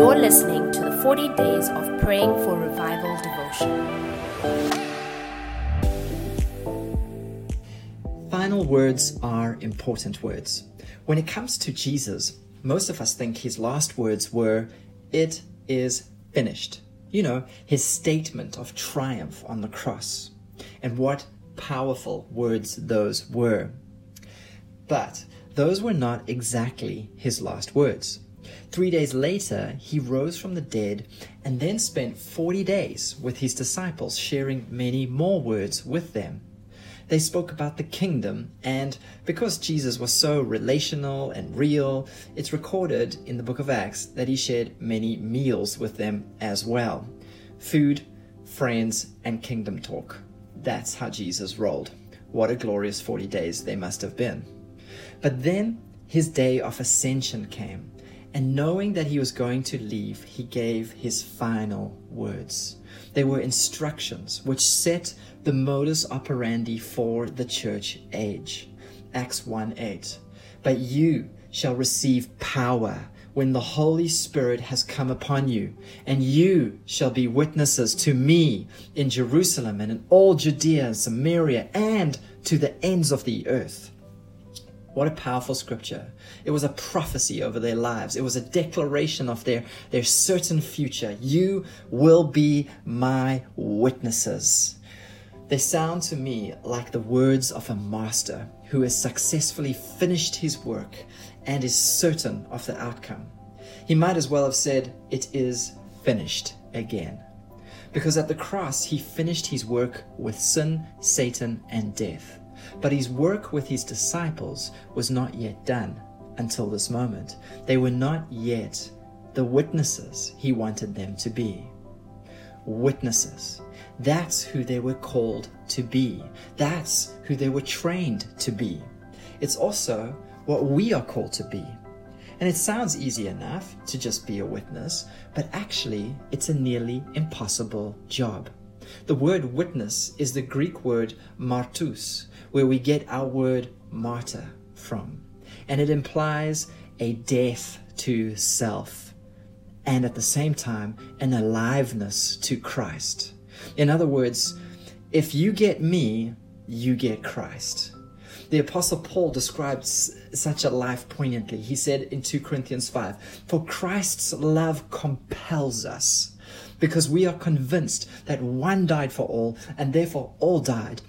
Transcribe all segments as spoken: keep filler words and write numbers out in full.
You're listening to the forty Days of Praying for Revival devotion. Final words are important words. When it comes to Jesus, most of us think his last words were, "It is finished." You know, his statement of triumph on the cross. And what powerful words those were. But those were not exactly his last words. Three days later, he rose from the dead and then spent forty days with his disciples, sharing many more words with them. They spoke about the kingdom, and because Jesus was so relational and real, it's recorded in the book of Acts that he shared many meals with them as well. Food, friends, and kingdom talk. That's how Jesus rolled. What a glorious forty days they must have been. But then his day of ascension came. And knowing that he was going to leave, he gave his final words. They were instructions which set the modus operandi for the church age. Acts one eight. But you shall receive power when the Holy Spirit has come upon you, and you shall be witnesses to me in Jerusalem and in all Judea and Samaria and to the ends of the earth. What a powerful scripture. It was a prophecy over their lives. It was a declaration of their, their certain future. You will be my witnesses. They sound to me like the words of a master who has successfully finished his work and is certain of the outcome. He might as well have said, "It is finished" again. Because at the cross, he finished his work with sin, Satan, and death. But his work with his disciples was not yet done until this moment. They were not yet the witnesses he wanted them to be. Witnesses. That's who they were called to be. That's who they were trained to be. It's also what we are called to be. And it sounds easy enough to just be a witness, but actually it's a nearly impossible job. The word witness is the Greek word martus, where we get our word martyr from. And it implies a death to self and at the same time an aliveness to Christ. In other words, if you get me, you get Christ. The Apostle Paul describes such a life poignantly. He said in two Corinthians five, "For Christ's love compels us, because we are convinced that one died for all, and therefore all died.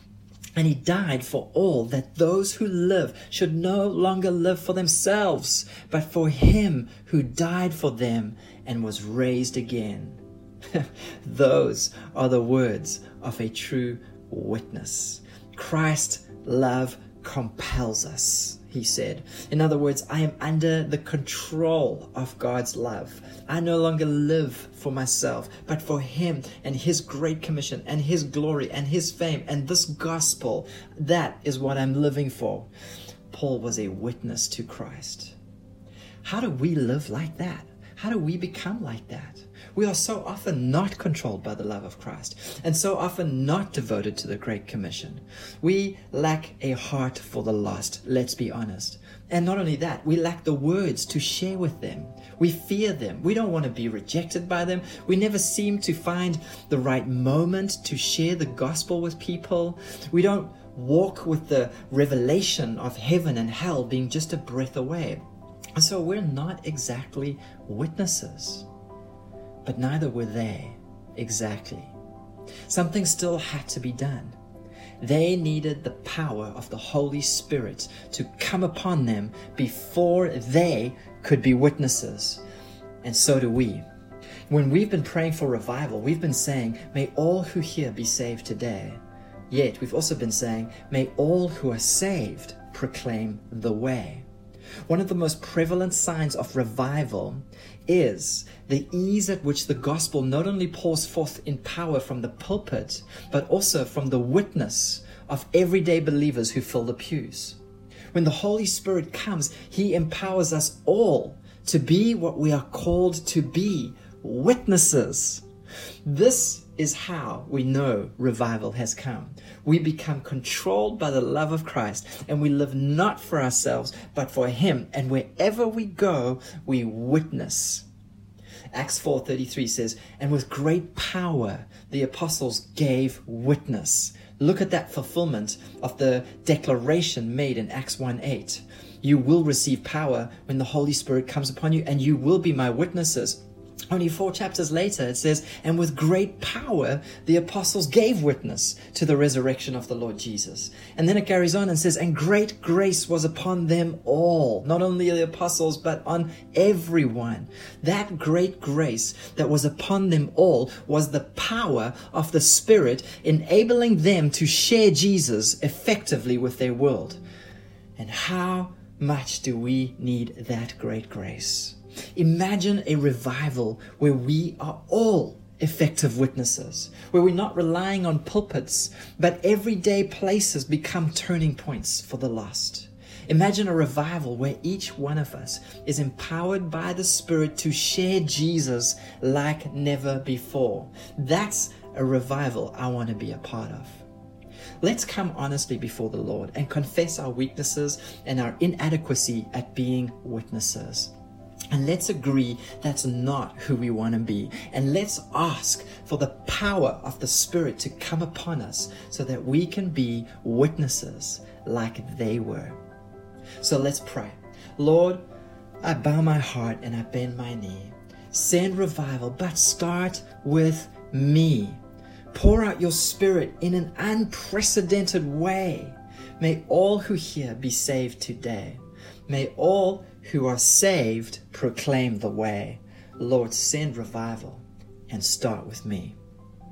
And he died for all, that those who live should no longer live for themselves, but for him who died for them and was raised again." Those are the words of a true witness. Christ's love compels us, he said. In other words, I am under the control of God's love. I no longer live for myself, but for him and his great commission and his glory and his fame and this gospel. That is what I'm living for. Paul was a witness to Christ. How do we live like that? How do we become like that? We are so often not controlled by the love of Christ and so often not devoted to the Great Commission. We lack a heart for the lost, let's be honest. And not only that, we lack the words to share with them. We fear them. We don't want to be rejected by them. We never seem to find the right moment to share the gospel with people. We don't walk with the revelation of heaven and hell being just a breath away. And so we're not exactly witnesses, but neither were they exactly. Something still had to be done. They needed the power of the Holy Spirit to come upon them before they could be witnesses. And so do we. When we've been praying for revival, we've been saying, "May all who hear be saved today." Yet we've also been saying, "May all who are saved proclaim the way." One of the most prevalent signs of revival is the ease at which the gospel not only pours forth in power from the pulpit, but also from the witness of everyday believers who fill the pews. When the Holy Spirit comes, he empowers us all to be what we are called to be, witnesses. This is how we know revival has come. We become controlled by the love of Christ, and we live not for ourselves, but for him. And wherever we go, we witness. Acts four thirty-three says, and with great power the apostles gave witness. Look at that fulfillment of the declaration made in Acts one eight. You will receive power when the Holy Spirit comes upon you, and you will be my witnesses. Only four chapters later, it says, and with great power, the apostles gave witness to the resurrection of the Lord Jesus. And then it carries on and says, and great grace was upon them all, not only the apostles, but on everyone. That great grace that was upon them all was the power of the Spirit, enabling them to share Jesus effectively with their world. And how much do we need that great grace? Imagine a revival where we are all effective witnesses, where we're not relying on pulpits, but everyday places become turning points for the lost. Imagine a revival where each one of us is empowered by the Spirit to share Jesus like never before. That's a revival I want to be a part of. Let's come honestly before the Lord and confess our weaknesses and our inadequacy at being witnesses. And let's agree that's not who we want to be. And let's ask for the power of the Spirit to come upon us so that we can be witnesses like they were. So let's pray. Lord, I bow my heart and I bend my knee. Send revival, but start with me. Pour out your Spirit in an unprecedented way. May all who hear be saved today. May all who are saved proclaim the way. Lord, send revival and start with me.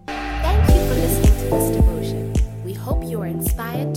Thank you for listening to this devotion. We hope you are inspired